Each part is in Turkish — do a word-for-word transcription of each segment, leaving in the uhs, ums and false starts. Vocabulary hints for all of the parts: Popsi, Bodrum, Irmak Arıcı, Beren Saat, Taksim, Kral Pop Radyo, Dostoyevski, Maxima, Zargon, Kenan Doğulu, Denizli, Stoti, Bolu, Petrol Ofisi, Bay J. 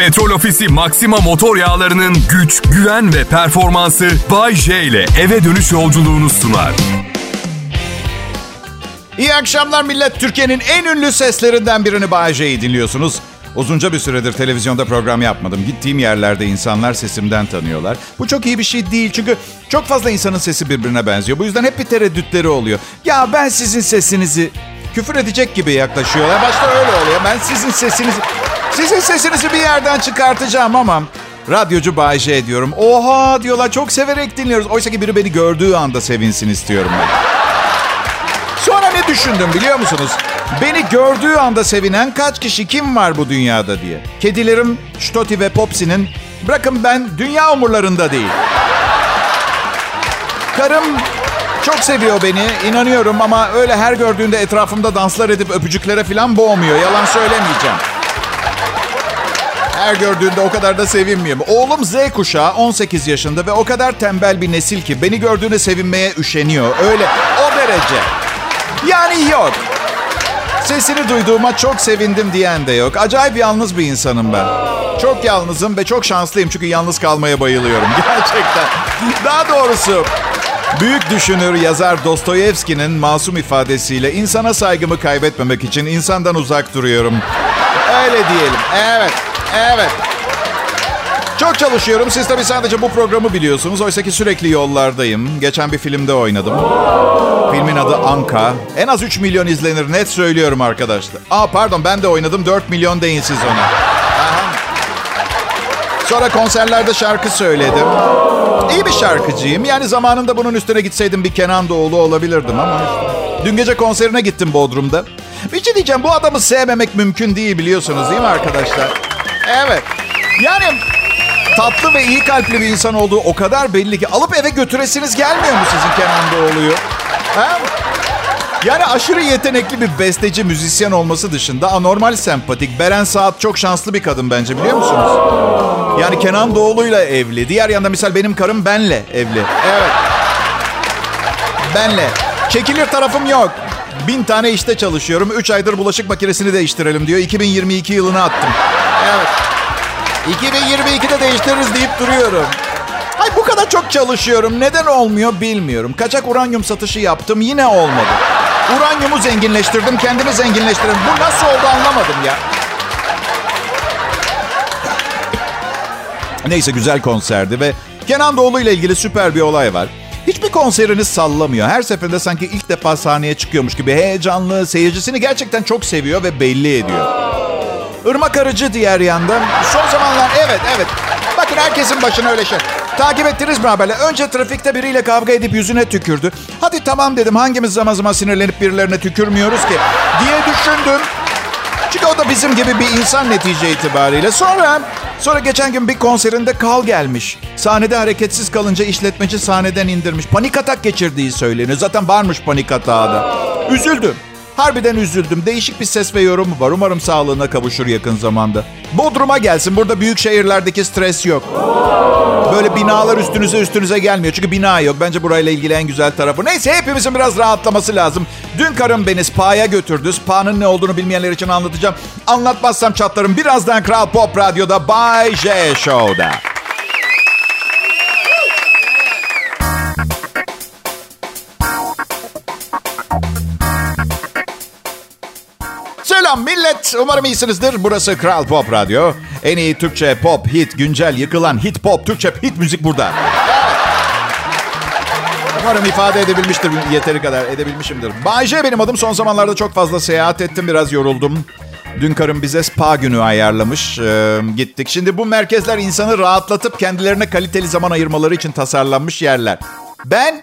Petrol Ofisi Maxima motor yağlarının güç, güven ve performansı Bay J ile eve dönüş yolculuğunu sunar. İyi akşamlar millet. Türkiye'nin en ünlü seslerinden birini, Bay J'yi dinliyorsunuz. Uzunca bir süredir televizyonda program yapmadım. Gittiğim yerlerde insanlar sesimden tanıyorlar. Bu çok iyi bir şey değil çünkü çok fazla insanın sesi birbirine benziyor. Bu yüzden hep bir tereddütleri oluyor. Ya ben sizin sesinizi... Küfür edecek gibi yaklaşıyorlar. Başta öyle oluyor. Ben sizin sesinizi... Sizin sesinizi bir yerden çıkartacağım ama... Radyocu Bay J diyorum. Oha diyorlar, çok severek dinliyoruz. Oysa ki biri beni gördüğü anda sevinsin istiyorum ben. Sonra ne düşündüm biliyor musunuz? Beni gördüğü anda sevinen kaç kişi, kim var bu dünyada diye. Kedilerim Stoti ve Popsi'nin, bırakın ben, dünya umurlarında değil. Karım çok seviyor beni, inanıyorum ama öyle her gördüğünde etrafımda danslar edip öpücüklere falan boğmuyor. Yalan söylemeyeceğim. Her gördüğünde o kadar da sevinmiyor. Oğlum Z kuşağı, on sekiz yaşında ve o kadar tembel bir nesil ki beni gördüğünde sevinmeye üşeniyor. Öyle, o derece. Yani yok. Sesini duyduğuma çok sevindim diyen de yok. Acayip yalnız bir insanım ben. Çok yalnızım ve çok şanslıyım çünkü yalnız kalmaya bayılıyorum. Gerçekten. Daha doğrusu büyük düşünür yazar Dostoyevski'nin masum ifadesiyle insana saygımı kaybetmemek için insandan uzak duruyorum. Öyle diyelim. Evet, evet. Çok çalışıyorum. Siz tabii sadece bu programı biliyorsunuz. Oysa ki sürekli yollardayım. Geçen bir filmde oynadım. Filmin adı Anka. En az üç milyon izlenir. Net söylüyorum arkadaşlar. Aa pardon, ben de oynadım. dört milyon deyin siz ona. Aha. Sonra konserlerde şarkı söyledim. İyi bir şarkıcıyım. Yani zamanında bunun üstüne gitseydim bir Kenan Doğulu olabilirdim ama işte. Dün gece konserine gittim Bodrum'da. Bir şey diyeceğim. Bu adamı sevmemek mümkün değil, biliyorsunuz değil mi arkadaşlar? Evet. Yani... Tatlı ve iyi kalpli bir insan olduğu o kadar belli ki alıp eve götüresiniz gelmiyor mu sizin Kenan Doğulu'yu? Ha? Yani aşırı yetenekli bir besteci, müzisyen olması dışında anormal sempatik. Beren Saat çok şanslı bir kadın bence, biliyor musunuz? Yani Kenan Doğulu'yla evli. Diğer yanda misal benim karım benle evli. Evet. Benle. Çekilir tarafım yok. Bin tane işte çalışıyorum. Üç aydır bulaşık makinesini değiştirelim diyor. iki bin yirmi iki yılını attım. Evet. iki bin yirmi ikide değiştiririz deyip duruyorum. Ay bu kadar çok çalışıyorum. Neden olmuyor bilmiyorum. Kaçak uranyum satışı yaptım, yine olmadı. Uranyumu zenginleştirdim, kendimi zenginleştirdim. Bu nasıl oldu anlamadım ya. Neyse, güzel konserdi ve Kenan Doğulu ile ilgili süper bir olay var. Hiçbir konserini sallamıyor. Her seferinde sanki ilk defa sahneye çıkıyormuş gibi heyecanlı, seyircisini gerçekten çok seviyor ve belli ediyor. Irmak Arıcı diğer yandan. Son zamanlar evet evet. Bakın herkesin başına öyle şey. Takip ettiniz mi haberle? Önce trafikte biriyle kavga edip yüzüne tükürdü. Hadi tamam dedim, hangimiz zaman zaman sinirlenip birilerine tükürmüyoruz ki diye düşündüm. Çünkü o da bizim gibi bir insan netice itibariyle. Sonra sonra geçen gün bir konserinde kal gelmiş. Sahnede hareketsiz kalınca işletmeci sahneden indirmiş. Panik atak geçirdiği söyleniyor. Zaten varmış panik atağı da. Üzüldüm. Harbiden üzüldüm. Değişik bir ses ve yorumu var. Umarım sağlığına kavuşur yakın zamanda. Bodrum'a gelsin. Burada büyük şehirlerdeki stres yok. Böyle binalar üstünüze üstünüze gelmiyor. Çünkü bina yok. Bence burayla ilgili en güzel tarafı. Neyse, hepimizin biraz rahatlaması lazım. Dün karım beni spa'ya götürdü. Spa'nın ne olduğunu bilmeyenler için anlatacağım. Anlatmazsam çatlarım. Birazdan Kral Pop Radyo'da Bay J Show'da. Millet, umarım iyisinizdir. Burası Kral Pop Radyo. En iyi Türkçe pop, hit, güncel, yıkılan hit pop, Türkçe hit müzik burada. Umarım ifade edebilmiştir, yeteri kadar edebilmişimdir. Bay J benim adım. Son zamanlarda çok fazla seyahat ettim, biraz yoruldum. Dün karım bize spa günü ayarlamış, ee, gittik. Şimdi bu merkezler insanı rahatlatıp kendilerine kaliteli zaman ayırmaları için tasarlanmış yerler. Ben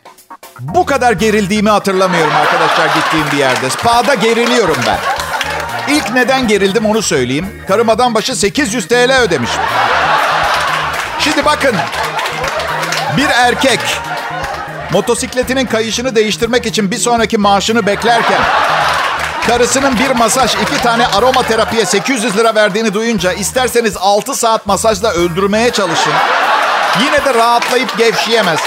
bu kadar gerildiğimi hatırlamıyorum arkadaşlar gittiğim bir yerde. Spa'da geriliyorum ben. İlk neden gerildim onu söyleyeyim. Karım adam başı sekiz yüz TL ödemiş. Şimdi bakın. Bir erkek motosikletinin kayışını değiştirmek için bir sonraki maaşını beklerken karısının bir masaj, iki tane aroma terapiye sekiz yüz lira verdiğini duyunca isterseniz altı saat masajla öldürmeye çalışın. Yine de rahatlayıp gevşeyemez.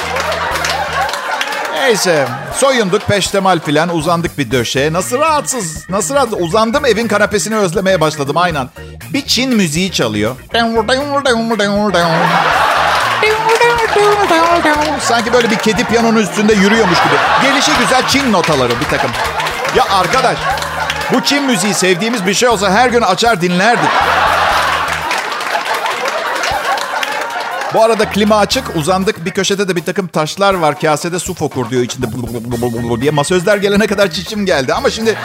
Neyse soyunduk, peştemal filan, uzandık bir döşeye. Nasıl rahatsız, nasıl rahatsız. Uzandım, evin kanapesini özlemeye başladım aynen. Bir Çin müziği çalıyor. Sanki böyle bir kedi piyanonun üstünde yürüyormuş gibi. Gelişi güzel Çin notaları bir takım. Ya arkadaş, bu Çin müziği sevdiğimiz bir şey olsa her gün açar dinlerdik. Bu arada klima açık, uzandık. Bir köşede de bir takım taşlar var. Kasede su fokur diyor içinde diye. Masözler gelene kadar çişim geldi. Ama şimdi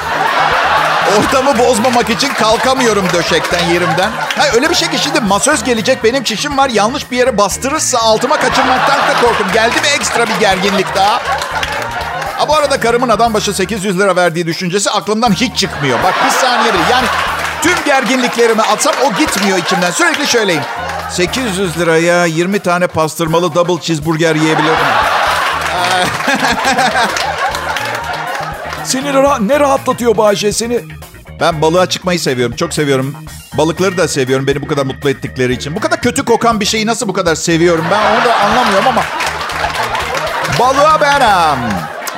ortamı bozmamak için kalkamıyorum döşekten, yerimden. Ha, öyle bir şey ki şimdi masöz gelecek, benim çişim var. Yanlış bir yere bastırırsa altıma kaçırmaktan da korktum. Geldi mi ekstra bir gerginlik daha. Ha, bu arada karımın adam başı sekiz yüz lira verdiği düşüncesi aklımdan hiç çıkmıyor. Bak bir saniye bile. Yani tüm gerginliklerimi atsam o gitmiyor içimden. Sürekli şöyleyim. sekiz yüz liraya yirmi tane pastırmalı double cheeseburger yiyebilirim. Seni ra- ne rahatlatıyor Bahçe seni? Ben balığa çıkmayı seviyorum. Çok seviyorum. Balıkları da seviyorum, beni bu kadar mutlu ettikleri için. Bu kadar kötü kokan bir şeyi nasıl bu kadar seviyorum? Ben onu da anlamıyorum ama. Balığa benim.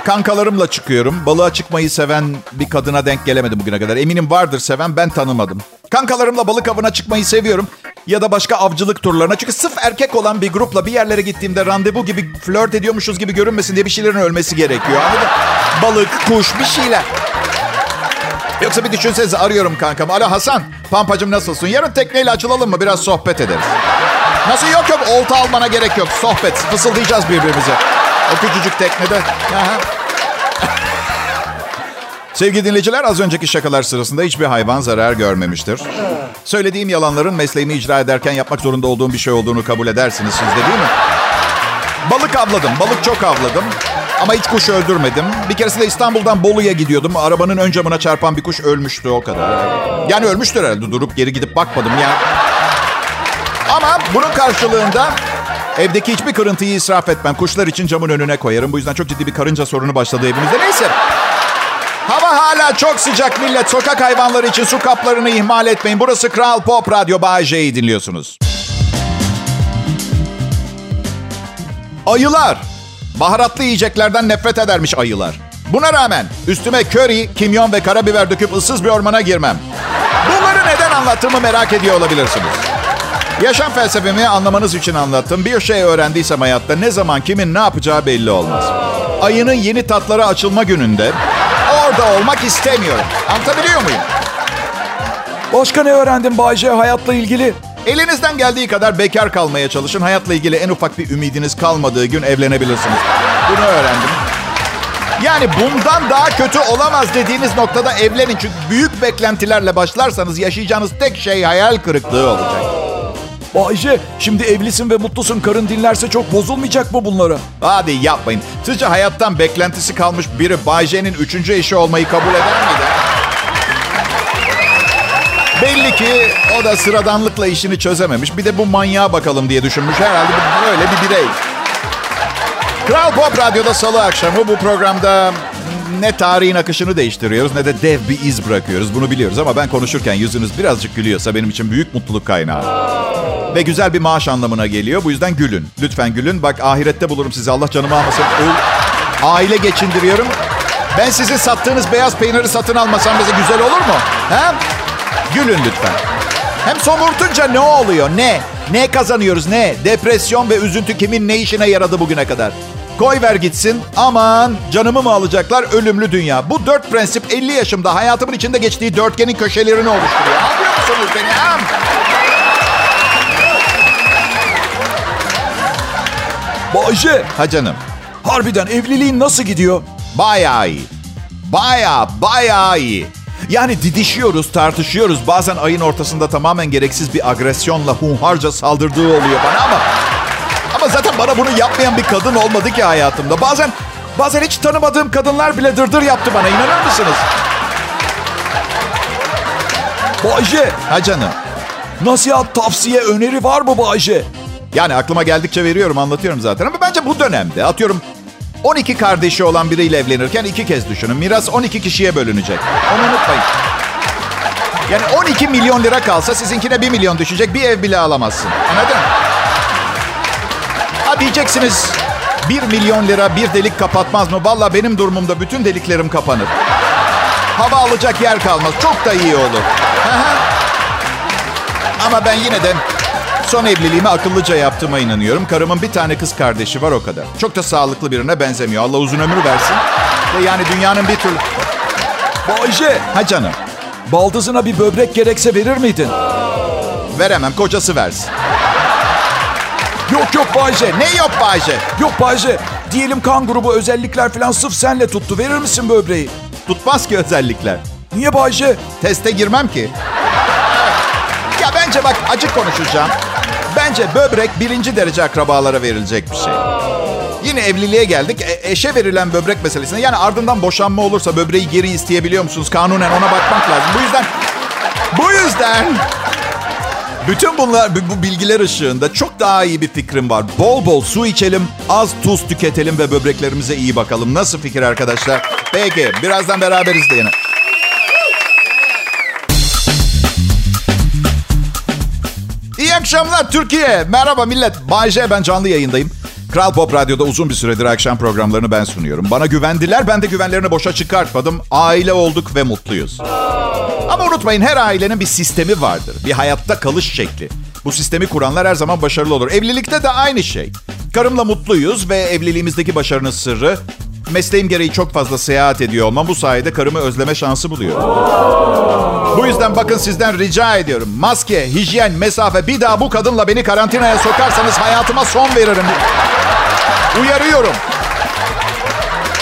Kankalarımla çıkıyorum. Balığa çıkmayı seven bir kadına denk gelemedim bugüne kadar. Eminim vardır seven, ben tanımadım. Kankalarımla balık avına çıkmayı seviyorum. Ya da başka avcılık turlarına. Çünkü sırf erkek olan bir grupla bir yerlere gittiğimde randevu gibi, flört ediyormuşuz gibi görünmesin diye bir şeylerin ölmesi gerekiyor. Balık, kuş, bir şeyler. Yoksa bir düşünsenize, arıyorum kankam. Alo Hasan, pampacım nasılsın? Yarın tekneyle açılalım mı? Biraz sohbet ederiz. Nasıl, yok yok, olta almana gerek yok. Sohbet, fısıldayacağız birbirimize. O küçücük teknede. Aha. Sevgili dinleyiciler, az önceki şakalar sırasında hiçbir hayvan zarar görmemiştir. Söylediğim yalanların mesleğimi icra ederken yapmak zorunda olduğum bir şey olduğunu kabul edersiniz siz de, değil mi? Balık avladım, balık çok avladım ama hiç kuş öldürmedim. Bir keresinde İstanbul'dan Bolu'ya gidiyordum. Arabanın ön camına çarpan bir kuş ölmüştü, o kadar. Yani ölmüştür herhalde, durup geri gidip bakmadım yani. Ama bunun karşılığında evdeki hiçbir kırıntıyı israf etmem. Kuşlar için camın önüne koyarım. Bu yüzden çok ciddi bir karınca sorunu başladı evimizde. Neyse. Hava hala çok sıcak millet. Sokak hayvanları için su kaplarını ihmal etmeyin. Burası Kral Pop Radyo, Bay J'yi dinliyorsunuz. Ayılar. Baharatlı yiyeceklerden nefret edermiş ayılar. Buna rağmen üstüme köri, kimyon ve karabiber döküp ıssız bir ormana girmem. Bunları neden anlattığımı merak ediyor olabilirsiniz. Yaşam felsefemi anlamanız için anlattım. Bir şey öğrendiysem hayatta, ne zaman kimin ne yapacağı belli olmaz. Ayının yeni tatlara açılma gününde orada olmak istemiyorum. Anlatabiliyor muyum? Başka ne öğrendin Bay J hayatla ilgili? Elinizden geldiği kadar bekar kalmaya çalışın. Hayatla ilgili en ufak bir ümidiniz kalmadığı gün evlenebilirsiniz. Bunu öğrendim. Yani bundan daha kötü olamaz dediğiniz noktada evlenin. Çünkü büyük beklentilerle başlarsanız yaşayacağınız tek şey hayal kırıklığı olacak. Bay J, şimdi evlisin ve mutlusun. Karın dinlerse çok bozulmayacak mı bunlara? Hadi yapmayın. Sizce hayattan beklentisi kalmış biri Bay J'nin üçüncü eşi olmayı kabul eder miydi? Belli ki o da sıradanlıkla işini çözememiş. Bir de bu manyağa bakalım diye düşünmüş. Herhalde böyle bir birey. Kral Pop Radyo'da salı akşamı bu programda ne tarihin akışını değiştiriyoruz ne de dev bir iz bırakıyoruz. Bunu biliyoruz ama ben konuşurken yüzünüz birazcık gülüyorsa benim için büyük mutluluk kaynağı. Ve güzel bir maaş anlamına geliyor. Bu yüzden gülün. Lütfen gülün. Bak ahirette bulurum sizi. Allah canımı almasın. Aile geçindiriyorum. Ben sizin sattığınız beyaz peyniri satın almasam bize güzel olur mu? He? Gülün lütfen. Hem somurtunca ne oluyor? Ne? Ne kazanıyoruz? Ne? Depresyon ve üzüntü kimin ne işine yaradı bugüne kadar? Koy ver gitsin. Aman canımı mı alacaklar? Ölümlü dünya. Bu dört prensip elli yaşımda hayatımın içinde geçtiği dörtgenin köşelerini oluşturuyor. Anlıyor musunuz beni? Ha? Bay J. Ha canım. Harbiden evliliğin nasıl gidiyor? Bayağı iyi. Bayağı bayağı iyi. Yani didişiyoruz, tartışıyoruz. Bazen ayın ortasında tamamen gereksiz bir agresyonla hunharca saldırdığı oluyor bana ama... Ama zaten bana bunu yapmayan bir kadın olmadı ki hayatımda. Bazen bazen hiç tanımadığım kadınlar bile dırdır yaptı bana. İnanır mısınız? Bay J. Ha canım. Nasihat, tavsiye, öneri var mı Bay J? Yani aklıma geldikçe veriyorum, anlatıyorum zaten. Ama bence bu dönemde, atıyorum on iki kardeşi olan biriyle evlenirken iki kez düşünün. Miras on iki kişiye bölünecek. Onu unutmayın. Yani on iki milyon lira kalsa sizinkine bir milyon düşecek, bir ev bile alamazsın. Anladın mı? Ha diyeceksiniz, bir milyon lira bir delik kapatmaz mı? Valla benim durumumda bütün deliklerim kapanır. Hava alacak yer kalmaz. Çok da iyi olur. Ama ben yine de son evliliğimi akıllıca yaptığıma inanıyorum. Karımın bir tane kız kardeşi var, o kadar. Çok da sağlıklı birine benzemiyor. Allah uzun ömür versin. Ve yani dünyanın bir türlü... Bay J. Ha canım. Baldızına bir böbrek gerekse verir miydin? Veremem. Kocası versin. Yok yok Bay J. Ne yok Bay J? Yok Bay J. Diyelim kan grubu, özellikler falan sırf senle tuttu. Verir misin böbreği? Tutmaz ki özellikler. Niye Bay J? Teste girmem ki. Ya bence bak, açık konuşacağım. Bence böbrek birinci derece akrabalara verilecek bir şey. Yine evliliğe geldik. E- eşe verilen böbrek meselesine. Yani ardından boşanma olursa böbreği geri isteyebiliyor musunuz? Kanunen ona bakmak lazım. Bu yüzden... Bu yüzden... Bütün bunlar, bu bilgiler ışığında çok daha iyi bir fikrim var. Bol bol su içelim, az tuz tüketelim ve böbreklerimize iyi bakalım. Nasıl fikir arkadaşlar? Peki, birazdan beraberiz de yine. İyi akşamlar Türkiye. Merhaba millet. Bay J, ben canlı yayındayım. Kral Pop Radyo'da uzun bir süredir akşam programlarını ben sunuyorum. Bana güvendiler, ben de güvenlerini boşa çıkartmadım. Aile olduk ve mutluyuz. Ama unutmayın, her ailenin bir sistemi vardır. Bir hayatta kalış şekli. Bu sistemi kuranlar her zaman başarılı olur. Evlilikte de aynı şey. Karımla mutluyuz ve evliliğimizdeki başarının sırrı... mesleğim gereği çok fazla seyahat ediyor olmam. Bu sayede karımı özleme şansı buluyorum. Bu yüzden bakın, sizden rica ediyorum. Maske, hijyen, mesafe, bir daha bu kadınla beni karantinaya sokarsanız hayatıma son veririm. Uyarıyorum.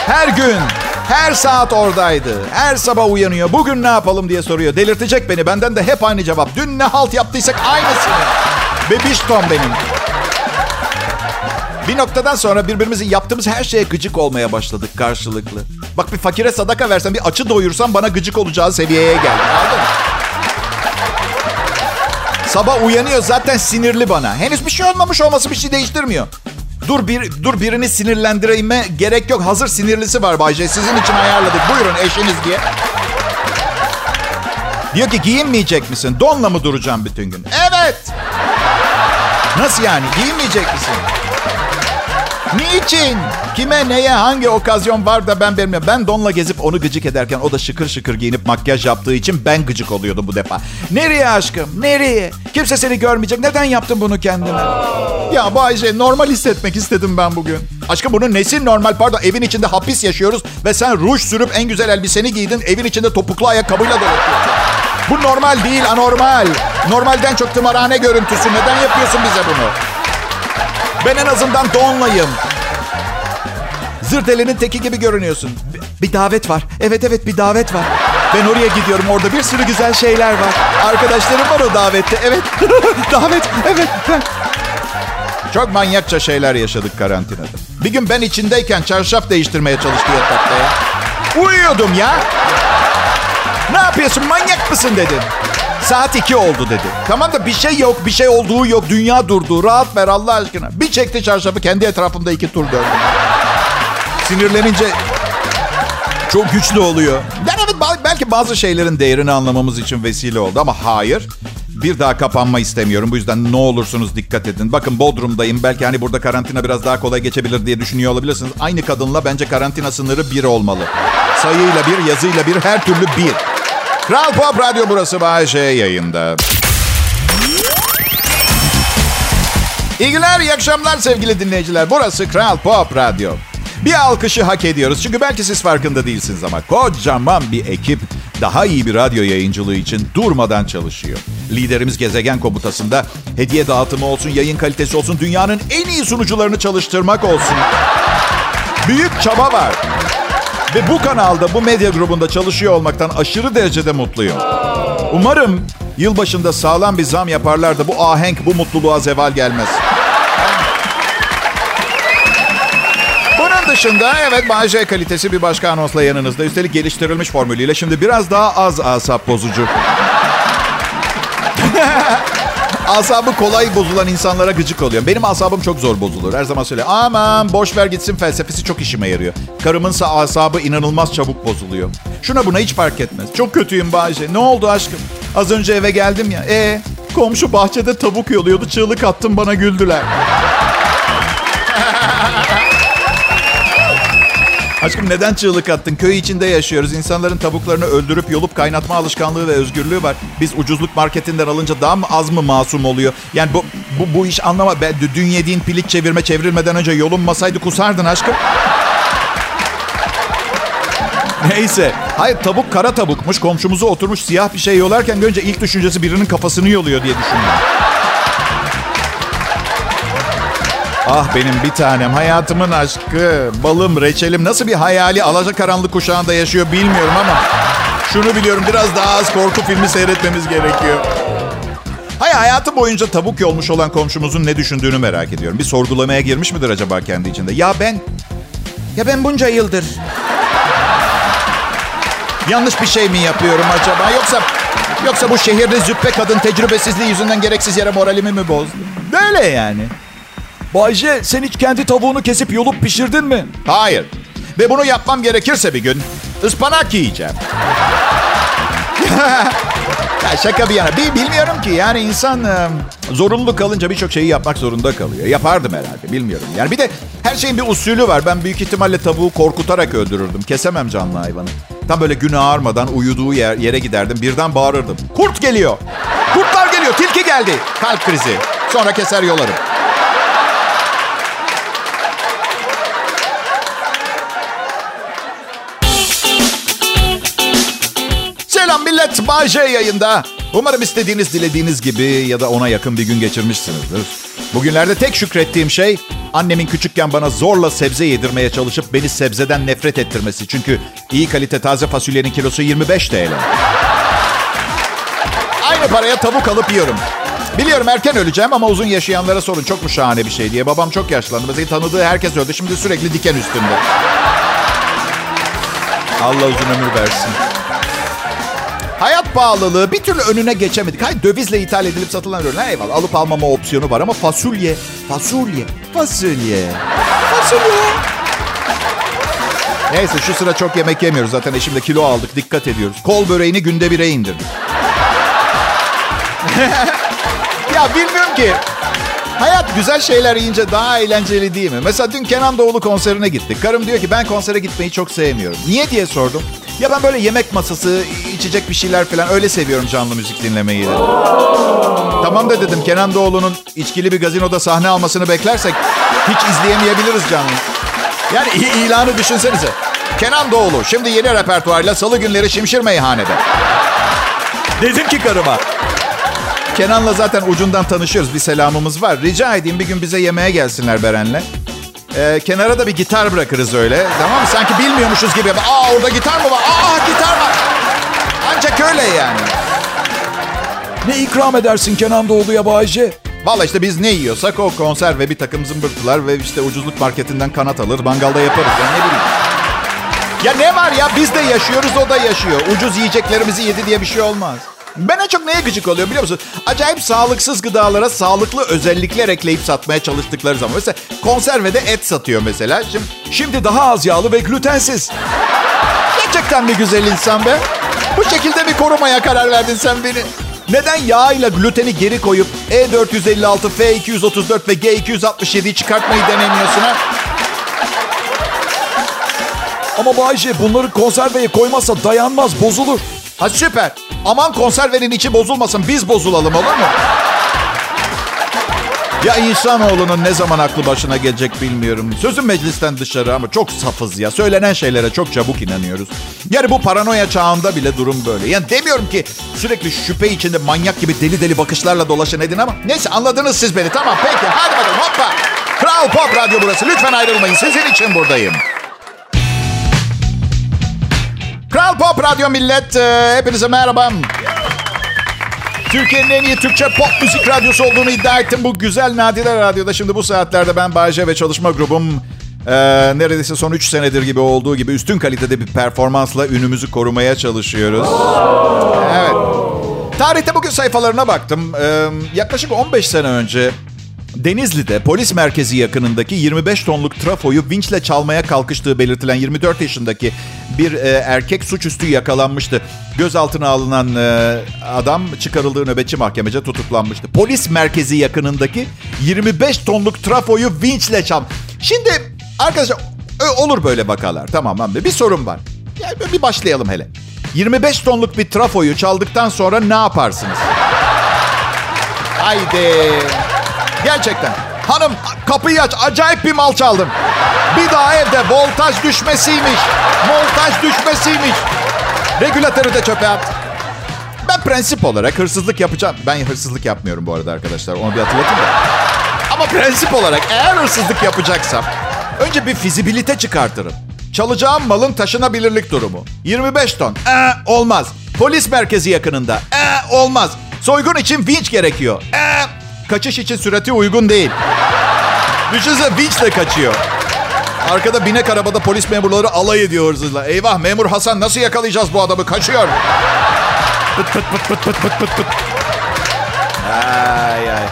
Her gün... Her saat oradaydı. Her sabah uyanıyor. Bugün ne yapalım diye soruyor. Delirtecek beni. Benden de hep aynı cevap. Dün ne halt yaptıysak aynısını. Bebiştom benim. Bir noktadan sonra birbirimizin yaptığımız her şeye gıcık olmaya başladık karşılıklı. Bak, bir fakire sadaka versen, bir açı doyursan bana gıcık olacağı seviyeye geldi. Anladın mı? Sabah uyanıyor zaten sinirli bana. Henüz bir şey olmamış olması bir şey değiştirmiyor. Dur bir dur birini sinirlendireyime gerek yok. Hazır sinirlisi var Bay J. Sizin için ayarladık. Buyurun eşiniz diye. Diyor ki, giyinmeyecek misin? Donla mı duracağım bütün gün? Evet. Nasıl yani? Giyinmeyecek misin? Niçin? Kime, neye, hangi okazyon var da ben bilmiyorum. Ben donla gezip onu gıcık ederken o da şıkır şıkır giyinip makyaj yaptığı için ben gıcık oluyordum bu defa. Nereye aşkım? Nereye? Kimse seni görmeyecek. Neden yaptın bunu kendine? Ya Bay J, normal hissetmek istedim ben bugün. Aşkım bunun nesi normal? Pardon, evin içinde hapis yaşıyoruz ve sen ruj sürüp en güzel elbiseni giydin. Evin içinde topuklu ayakkabıyla dolaşıyorsun. Bu normal değil, anormal. Normalden çok tımarhane görüntüsü. Neden yapıyorsun bize bunu? Ben en azından donlayım. Zırdelinin teki gibi görünüyorsun. Bir davet var. Evet evet bir davet var. Ben oraya gidiyorum. Orada bir sürü güzel şeyler var. Arkadaşlarım var o davette. Evet. Davet. Evet. Çok manyakça şeyler yaşadık karantinada. Bir gün ben içindeyken çarşaf değiştirmeye çalıştı yatakta ya. Uyuyordum ya. Ne yapıyorsun, manyak mısın dedim. Saat iki oldu dedi. Tamam da bir şey yok, bir şey olduğu yok. Dünya durdu. Rahat ver Allah aşkına. Bir çekti çarşafı, kendi etrafımda iki tur döndü. Sinirlenince çok güçlü oluyor. Yani evet, belki bazı şeylerin değerini anlamamız için vesile oldu ama hayır. Bir daha kapanma istemiyorum. Bu yüzden ne olursunuz dikkat edin. Bakın Bodrum'dayım. Belki hani burada karantina biraz daha kolay geçebilir diye düşünüyor olabilirsiniz. Aynı kadınla bence karantina sınırı bir olmalı. Sayıyla bir, yazıyla bir, her türlü bir. Kral Pop Radyo burası, Bay J yayında. İyi günler, iyi akşamlar sevgili dinleyiciler. Burası Kral Pop Radyo. Bir alkışı hak ediyoruz. Çünkü belki siz farkında değilsiniz ama kocaman bir ekip daha iyi bir radyo yayıncılığı için durmadan çalışıyor. Liderimiz gezegen komutasında hediye dağıtımı olsun, yayın kalitesi olsun, dünyanın en iyi sunucularını çalıştırmak olsun. Büyük çaba var. Ve bu kanalda, bu medya grubunda çalışıyor olmaktan aşırı derecede mutluyum. Umarım yılbaşında sağlam bir zam yaparlar da bu ahenk, bu mutluluğa zeval gelmez. Bunun dışında evet, Bay J kalitesi bir başka anonsla yanınızda. Üstelik geliştirilmiş formülüyle şimdi biraz daha az asap bozucu. Asabı kolay bozulan insanlara gıcık oluyor. Benim asabım çok zor bozulur. Her zaman söyle, aman boş ver gitsin felsefesi çok işime yarıyor. Karımınsa asabı inanılmaz çabuk bozuluyor. Şuna buna hiç fark etmez. Çok kötüyüm Bay J. Ne oldu aşkım? Az önce eve geldim ya. E komşu bahçede tavuk yoluyordu. Çığlık attım, bana güldüler. Aşkım neden çığlık attın? Köy içinde yaşıyoruz. İnsanların tavuklarını öldürüp yolup kaynatma alışkanlığı ve özgürlüğü var. Biz ucuzluk marketinden alınca daha mı az mı masum oluyor? Yani bu bu, bu iş anlama. Ben, dün yediğin pilik çevirme çevrilmeden önce yolunmasaydı kusardın aşkım. Neyse. Hayır, tavuk kara tavukmuş. Komşumuza oturmuş siyah bir şey yolarken görünce ilk düşüncesi birinin kafasını yoluyor diye düşündüm. Ah benim bir tanem, hayatımın aşkı, balım, reçelim. Nasıl bir hayali alacakaranlık kuşağında yaşıyor bilmiyorum ama şunu biliyorum, biraz daha az korku filmi seyretmemiz gerekiyor. Hayır, hayatı boyunca tavuk yolmuş olan komşumuzun ne düşündüğünü merak ediyorum. Bir sorgulamaya girmiş midir acaba kendi içinde? Ya ben, ya ben bunca yıldır yanlış bir şey mi yapıyorum acaba? Yoksa, yoksa bu şehirde züppe kadın tecrübesizliği yüzünden gereksiz yere moralimi mi bozdu? Böyle yani. Bay J, sen hiç kendi tavuğunu kesip yolup pişirdin mi? Hayır. Ve bunu yapmam gerekirse bir gün ıspanak yiyeceğim. Ya şaka bir yana. Bilmiyorum ki. Yani insan e, zorunlu kalınca birçok şeyi yapmak zorunda kalıyor. Yapardım herhalde. Bilmiyorum. Yani bir de her şeyin bir usulü var. Ben büyük ihtimalle tavuğu korkutarak öldürürdüm. Kesemem canlı hayvanı. Tam böyle gün ağarmadan uyuduğu yer, yere giderdim. Birden bağırırdım. Kurt geliyor. Kurtlar geliyor. Tilki geldi. Kalp krizi. Sonra keser yolarım. Millet, Bay J yayında. Umarım istediğiniz, dilediğiniz gibi ya da ona yakın bir gün geçirmişsinizdir. Bugünlerde tek şükrettiğim şey annemin küçükken bana zorla sebze yedirmeye çalışıp beni sebzeden nefret ettirmesi. Çünkü iyi kalite taze fasulyenin kilosu yirmi beş lira. Aynı paraya tavuk alıp yiyorum. Biliyorum erken öleceğim ama uzun yaşayanlara sorun çok mu şahane bir şey diye. Babam çok yaşlandı. Mesela tanıdığı herkes öldü. Şimdi sürekli diken üstünde. Allah uzun ömür versin. Hayat pahalılığı bir türlü önüne geçemedik. Hayır, dövizle ithal edilip satılan ürünler eyvallah. Alıp almama opsiyonu var ama fasulye, fasulye, fasulye, fasulye. Neyse, şu sıra çok yemek yemiyoruz. Zaten eşimle kilo aldık, dikkat ediyoruz. Kol böreğini günde bire indirdik. Ya bilmiyorum ki. Hayat güzel şeyler yiyince daha eğlenceli değil mi? Mesela dün Kenan Doğulu konserine gittik. Karım diyor ki ben konsere gitmeyi çok sevmiyorum. Niye diye sordum. Ya ben böyle yemek masası, içecek bir şeyler falan öyle seviyorum canlı müzik dinlemeyi dedim. Tamam da dedim, Kenan Doğulu'nun içkili bir gazinoda sahne almasını beklersek hiç izleyemeyebiliriz canlı. Yani ilanı düşünsenize. Kenan Doğulu şimdi yeni repertuarla salı günleri Şimşir Meyhane'de. Dedim ki karıma. Kenan'la zaten ucundan tanışıyoruz, bir selamımız var. Rica edeyim bir gün bize yemeğe gelsinler Beren'le. Ee, kenara da bir gitar bırakırız öyle. Tamam mı? Sanki bilmiyormuşuz gibi. Aa orada gitar mı var? Aa gitar var. Ancak öyle yani. Ne ikram edersin Kenan Doğulu'ya Bay J? Valla işte biz ne yiyorsak o, konserve bir takım zımbırtılar ve işte ucuzluk marketinden kanat alır, mangalda yaparız. Yani ne bileyim. Ya ne var ya, biz de yaşıyoruz, o da yaşıyor. Ucuz yiyeceklerimizi yedi diye bir şey olmaz. Ben en çok neye gıcık oluyor biliyor musun? Acayip sağlıksız gıdalara sağlıklı özellikler ekleyip satmaya çalıştıkları zaman. Mesela konservede et satıyor mesela. Şimdi, şimdi daha az yağlı ve glutensiz. Gerçekten bir güzel insan be. Bu şekilde mi korumaya karar verdin sen beni? Neden yağıyla gluteni geri koyup E dört yüz elli altı, F iki yüz otuz dört ve G iki yüz altmış yediyi çıkartmayı denemiyorsun ha? Ama Bay J, bunları konserveye koymazsa dayanmaz, bozulur. Ha süper. Aman konservenin içi bozulmasın, biz bozulalım, olur mu? Ya insanoğlunun ne zaman aklı başına gelecek bilmiyorum. Sözüm meclisten dışarı ama çok safız ya. Söylenen şeylere çok çabuk inanıyoruz. Yani bu paranoya çağında bile durum böyle. Yani demiyorum ki sürekli şüphe içinde manyak gibi deli deli bakışlarla dolaşın edin ama... Neyse, anladınız siz beni, tamam peki, hadi bakalım hoppa. Kral Pop Radyo burası, lütfen ayrılmayın, sizin için buradayım. Kral Pop Radyo millet, hepinize merhaba. Türkiye'nin en iyi Türkçe pop müzik radyosu olduğunu iddia ettim. Bu güzel nadide radyoda şimdi bu saatlerde ben Bay J ve çalışma grubum e, neredeyse son üç senedir gibi olduğu gibi üstün kalitede bir performansla ünümüzü korumaya çalışıyoruz. Evet. Tarihte bugün sayfalarına baktım. E, yaklaşık on beş sene önce Denizli'de polis merkezi yakınındaki yirmi beş tonluk trafoyu vinçle çalmaya kalkıştığı belirtilen yirmi dört yaşındaki bir e, erkek suçüstü yakalanmıştı. Gözaltına alınan e, adam çıkarıldığı nöbetçi mahkemece tutuklanmıştı. Polis merkezi yakınındaki yirmi beş tonluk trafoyu vinçle çal... Şimdi arkadaşlar Ö, olur böyle vakalar. Tamam lan. Bir sorun var. Yani bir başlayalım hele. yirmi beş tonluk bir trafoyu çaldıktan sonra ne yaparsınız? Haydi. Gerçekten. Hanım kapıyı aç. Acayip bir mal çaldım. Bir daha evde voltaj düşmesiymiş. Voltaj düşmesiymiş. Regülatörü de çöpe at. Ben prensip olarak hırsızlık yapacağım. Ben hırsızlık yapmıyorum bu arada arkadaşlar. Onu bir hatırlatayım da. Ama prensip olarak eğer hırsızlık yapacaksam önce bir fizibilite çıkartırım. Çalacağım malın taşınabilirlik durumu. yirmi beş ton. Ee, olmaz. Polis merkezi yakınında. Ee, olmaz. Soygun için vinç gerekiyor. Ee, kaçış için sürati uygun değil. Düşünsene vinçle kaçıyor. Arkada binek arabada polis memurları alay ediyor hırsızla. Eyvah memur Hasan, nasıl yakalayacağız bu adamı? Kaçıyor. Pıt pıt pıt pıt pıt pıt pıt pıt. Ay ay.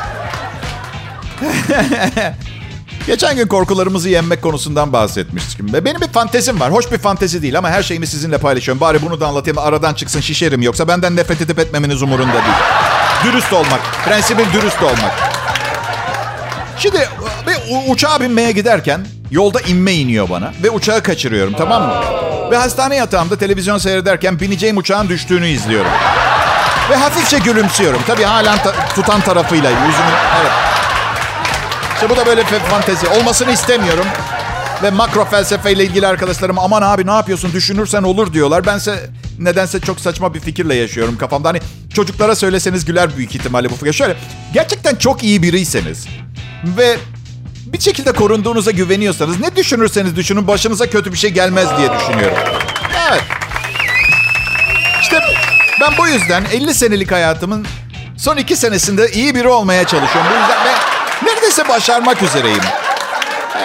Geçen gün korkularımızı yenmek konusundan bahsetmiştim. Benim bir fantezim var. Hoş bir fantezi değil ama her şeyimi sizinle paylaşıyorum. Bari bunu da anlatayım. Aradan çıksın, şişerim. Yoksa benden nefret edip etmemeniz umurunda değil. Dürüst olmak. Prensibim dürüst olmak. Şimdi bir uçağa binmeye giderken yolda inme iniyor bana. Ve uçağı kaçırıyorum, tamam mı? Ve hastane yatağımda televizyon seyrederken bineceğim uçağın düştüğünü izliyorum. Ve hafifçe gülümsüyorum. Tabii halen ta- tutan tarafıyla yüzümü... Evet. İşte bu da böyle bir fantezi. Olmasını istemiyorum. Ve makro felsefeyle ilgili arkadaşlarım, aman abi ne yapıyorsun, düşünürsen olur diyorlar. Bense nedense çok saçma bir fikirle yaşıyorum kafamda. Hani çocuklara söyleseniz güler büyük ihtimalle bu fikir. Şöyle, gerçekten çok iyi biriyseniz ve bir şekilde korunduğunuza güveniyorsanız, ne düşünürseniz düşünün başınıza kötü bir şey gelmez diye düşünüyorum. Evet. İşte ben bu yüzden elli senelik hayatımın son iki senesinde iyi biri olmaya çalışıyorum. Bu yüzden ben neredeyse başarmak üzereyim.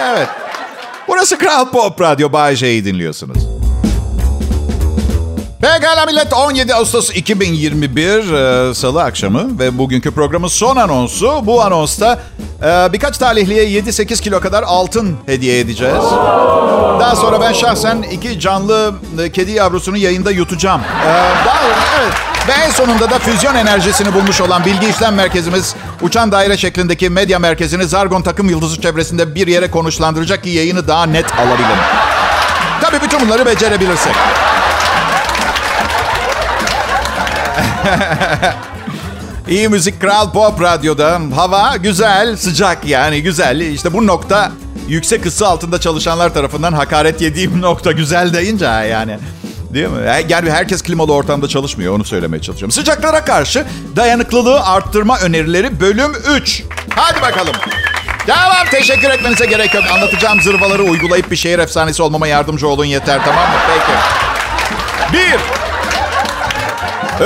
Evet. Burası Kral Pop Radyo, Bay J'yi dinliyorsunuz. Pekala millet, on yedi Ağustos iki bin yirmi bir e, Salı akşamı ve bugünkü programın son anonsu. Bu anonsta e, birkaç talihliye yedi sekiz kilo kadar altın hediye edeceğiz. Daha sonra ben şahsen iki canlı e, kedi yavrusunu yayında yutacağım. E, daha, evet. Ve en sonunda da füzyon enerjisini bulmuş olan bilgi işlem merkezimiz, uçan daire şeklindeki medya merkezini Zargon takım yıldızı çevresinde bir yere konuşlandıracak ki yayını daha net alabilirim. Tabii bütün bunları becerebilirsek. İyi müzik Kral Pop Radyo'da. Hava güzel, sıcak yani güzel. İşte bu nokta yüksek ısı altında çalışanlar tarafından hakaret yediğim nokta, güzel deyince yani. Değil mi? Yani herkes klimalı ortamda çalışmıyor, onu söylemeye çalışıyorum. Sıcaklara karşı dayanıklılığı arttırma önerileri bölüm üç. Hadi bakalım. Tamam, teşekkür etmenize gerek yok. Anlatacağım zırvaları uygulayıp bir şehir efsanesi olmama yardımcı olun yeter, tamam mı? Peki. Bir.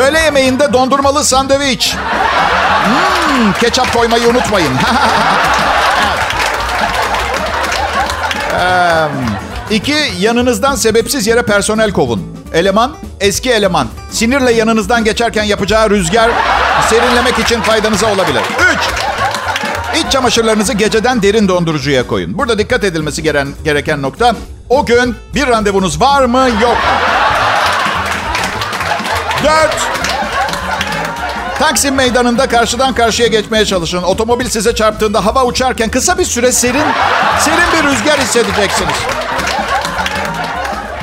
Öğle yemeğinde dondurmalı sandviç. Hmm, ketçap koymayı unutmayın. ee, iki, yanınızdan sebepsiz yere personel kovun. Eleman, eski eleman. Sinirle yanınızdan geçerken yapacağı rüzgar serinlemek için faydanıza olabilir. Üç, iç çamaşırlarınızı geceden derin dondurucuya koyun. Burada dikkat edilmesi gereken nokta, o gün bir randevunuz var mı yok mu? Dört. Taksim meydanında karşıdan karşıya geçmeye çalışın. Otomobil size çarptığında hava uçarken kısa bir süre serin, serin bir rüzgar hissedeceksiniz.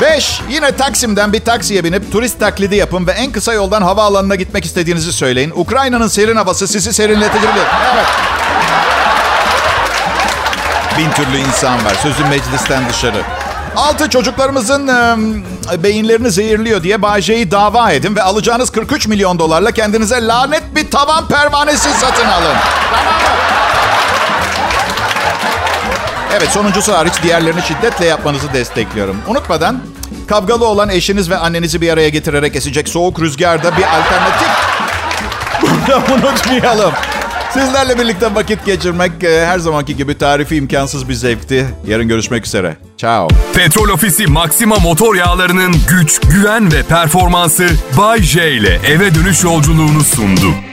Beş. Yine Taksim'den bir taksiye binip turist taklidi yapın ve en kısa yoldan havaalanına gitmek istediğinizi söyleyin. Ukrayna'nın serin havası sizi serinletebilir. Evet. Bin türlü insan var. Sözün meclisten dışarı. Altı, çocuklarımızın e, beyinlerini zehirliyor diye Bay J'yi dava edin ve alacağınız kırk üç milyon dolarla kendinize lanet bir tavan pervanesi satın alın. Evet, sonuncusu hariç diğerlerini şiddetle yapmanızı destekliyorum. Unutmadan kavgalı olan eşiniz ve annenizi bir araya getirerek esecek soğuk rüzgarda bir alternatif. Bunu unutmayalım. Sizlerle birlikte vakit geçirmek her zamanki gibi tarifi imkansız bir zevkti. Yarın görüşmek üzere. Ciao. Petrol Ofisi Maxima motor yağlarının güç, güven ve performansı Bay J ile eve dönüş yolculuğunu sundu.